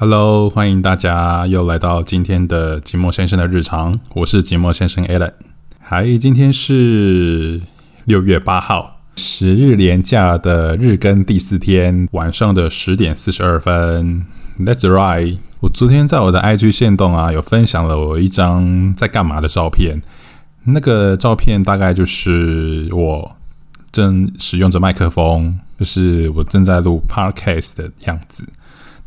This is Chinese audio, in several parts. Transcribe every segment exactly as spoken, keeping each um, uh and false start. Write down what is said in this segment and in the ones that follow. Hello， 欢迎大家又来到今天的寂寞先生的日常，我是寂寞先生 Allen。 嗨，今天是六月八号，十日连假的日更第四天，晚上的十点四十二分。 That's right， 我昨天在我的 I G 限动啊，有分享了我一张在干嘛的照片。那个照片大概就是我正使用着麦克风，就是我正在录 Podcast 的样子。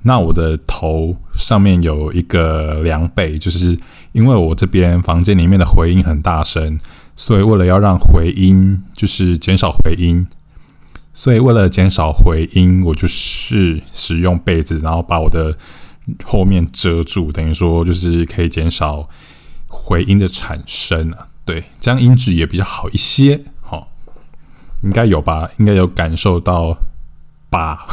那我的头上面有一个量被，就是因为我这边房间里面的回音很大声，所以为了要让回音，就是减少回音，所以为了减少回音，我就是使用被子，然后把我的后面遮住，等于说就是可以减少回音的产生啊。对，这样音质也比较好一些，哦，应该有吧？应该有感受到。吧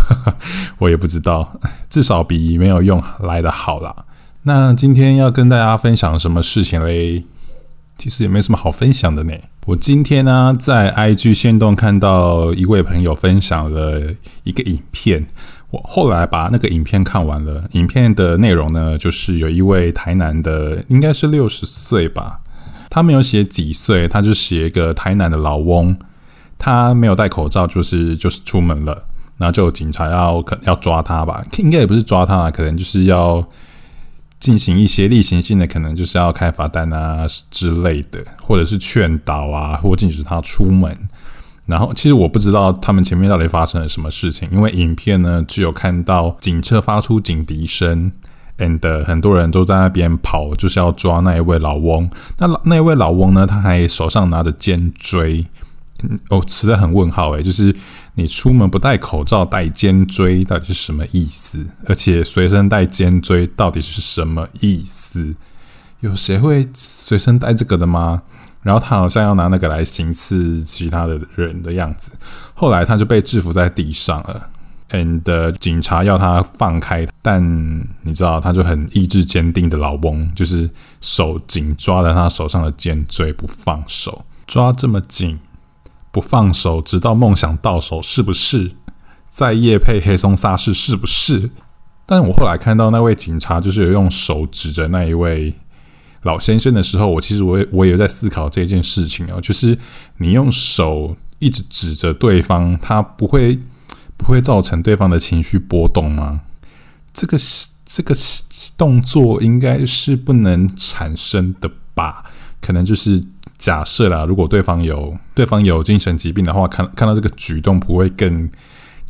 我也不知道，至少比没有用来的好啦。那今天要跟大家分享什么事情嘞？其实也没什么好分享的呢。我今天呢、啊、在 I G 限动看到一位朋友分享了一个影片，我后来把那个影片看完了。影片的内容呢，就是有一位台南的，应该是六十岁吧，他没有写几岁，他就写一个台南的老翁，他没有戴口罩，就是就是出门了。然后就有警察要可能要抓他吧，应该也不是抓他，可能就是要进行一些例行性的，可能就是要开罚单啊之类的，或者是劝导啊，或禁止他出门。然后其实我不知道他们前面到底发生了什么事情，因为影片呢只有看到警车发出警笛声 ，and 很多人都在那边跑，就是要抓那一位老翁。那那一位老翁呢，他还手上拿着尖锥。我、哦、实在很问号诶，就是你出门不戴口罩戴尖锥到底是什么意思？而且随身带尖锥到底是什么意思？有谁会随身带这个的吗？然后他好像要拿那个来行刺其他的人的样子。后来他就被制服在地上了 ，and 警察要他放开，但你知道他就很意志坚定的老翁，就是手紧抓着他手上的尖锥不放手，抓这么紧。不放手，直到梦想到手，是不是？在业配黑松沙士，是不是？但我后来看到那位警察，就是有用手指着那一位老先生的时候，我其实我也我也在思考这件事情啊，就是你用手一直指着对方，他不会不会造成对方的情绪波动吗？这个这个动作应该是不能产生的吧？可能就是。假设啦，如果对方有对方有精神疾病的话，看看到这个举动不会更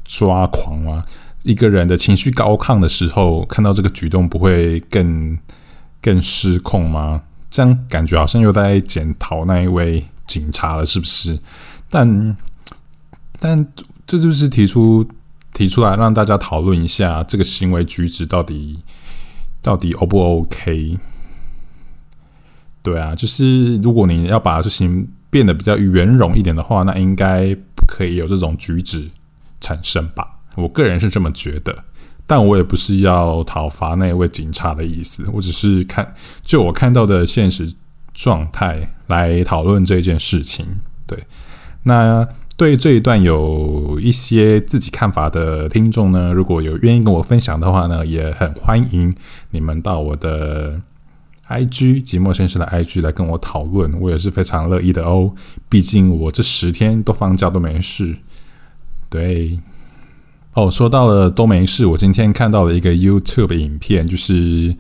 抓狂吗？一个人的情绪高亢的时候，看到这个举动不会更更失控吗？这样感觉好像又在检讨那一位警察了，是不是？但但这就是提出提出来让大家讨论一下，这个行为举止到底到底 O 不 OK？对啊，就是如果你要把事情变得比较圆融一点的话，那应该不可以有这种举止产生吧？我个人是这么觉得，但我也不是要讨伐那位警察的意思，我只是看就我看到的现实状态来讨论这件事情。对，那对这一段有一些自己看法的听众呢，如果有愿意跟我分享的话呢，也很欢迎你们到我的。I G 寂寞先生的 I G 来跟我讨论，我也是非常乐意的哦。毕竟我这十天都放假都没事。对，哦，说到了都没事，我今天看到了一个 YouTube 影片，就是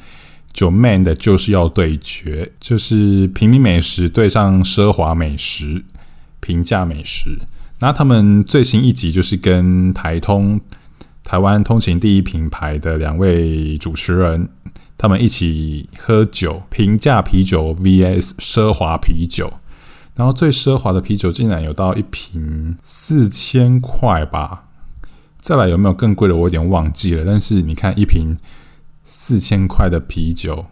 九 Man 的就是要对决，就是平民美食对上奢华美食、平价美食。那他们最新一集就是跟台通台湾通勤第一品牌的两位主持人。他们一起喝酒，平价啤酒 vs 奢华啤酒，然后最奢华的啤酒竟然有到一瓶四千块吧，再来有没有更贵的我有点忘记了，但是你看一瓶四千块的啤酒，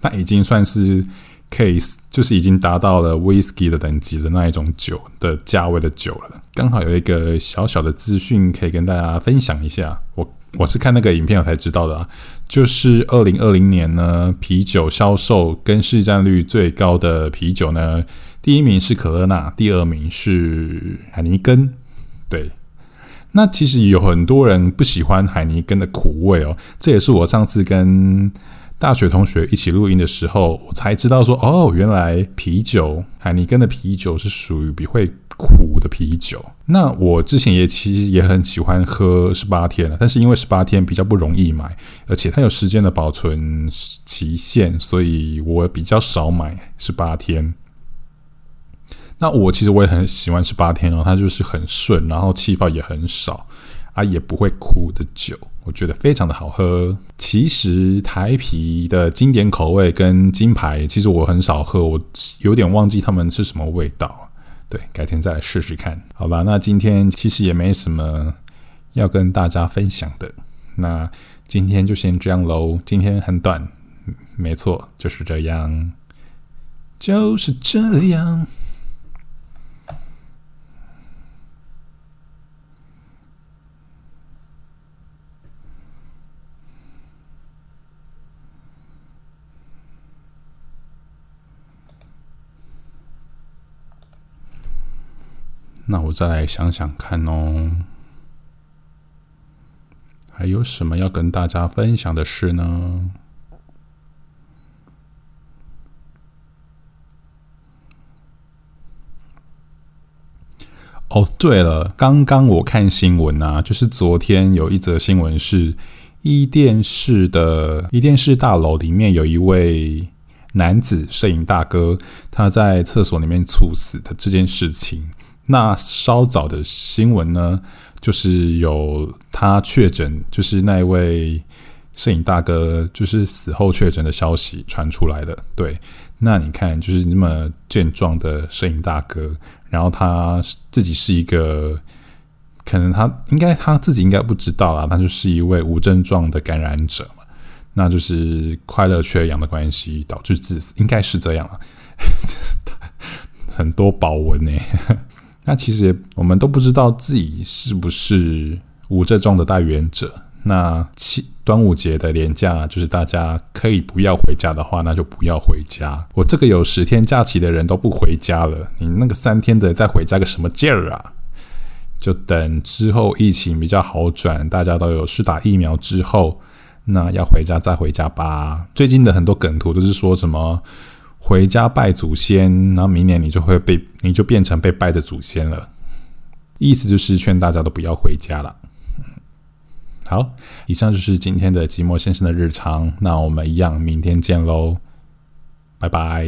那已经算是 case， 就是已经达到了 whisky 的等级的那一种酒的价位的酒了。刚好有一个小小的资讯可以跟大家分享一下，我。我是看那个影片我才知道的啊，就是二零二零年呢，啤酒销售跟市占率最高的啤酒呢，第一名是可乐纳，第二名是海尼根，对。那其实有很多人不喜欢海尼根的苦味哦，这也是我上次跟大学同学一起录音的时候我才知道说，哦，原来啤酒海尼根的啤酒是属于比会苦的啤酒。那我之前也其实也很喜欢喝十八天了，但是因为十八天比较不容易买，而且它有时间的保存期限，所以我比较少买十八天。那我其实我也很喜欢十八天哦，它就是很顺，然后气泡也很少啊，也不会苦的酒，我觉得非常的好喝。其实台啤的经典口味跟金牌其实我很少喝，我有点忘记他们是什么味道，对，改天再来试试看。好吧，那今天其实也没什么要跟大家分享的，那今天就先这样咯，今天很短，没错，就是这样，就是这样。那我再来想想看哦，还有什么要跟大家分享的事呢？哦，对了，刚刚我看新闻啊，就是昨天有一则新闻是伊甸市的伊甸市大楼里面有一位男子摄影大哥，他在厕所里面猝死的这件事情。那稍早的新闻呢，就是有他确诊，就是那一位摄影大哥就是死后确诊的消息传出来的。对，那你看就是那么健壮的摄影大哥，然后他自己是一个，可能他应该他自己应该不知道啦，他就是一位无症状的感染者嘛，那就是快乐缺氧的关系导致自死，应该是这样啦很多保文耶、欸那其实我们都不知道自己是不是无症状的带原者，那端午节的连假就是大家可以不要回家的话，那就不要回家。我这个有十天假期的人都不回家了，你那个三天的再回家个什么劲儿啊？就等之后疫情比较好转，大家都有施打疫苗之后，那要回家再回家吧。最近的很多梗图都是说什么回家拜祖先，然后明年你就会被你就变成被拜的祖先了，意思就是劝大家都不要回家了。好，以上就是今天的寂寞先生的日常，那我们一样明天见咯，拜拜。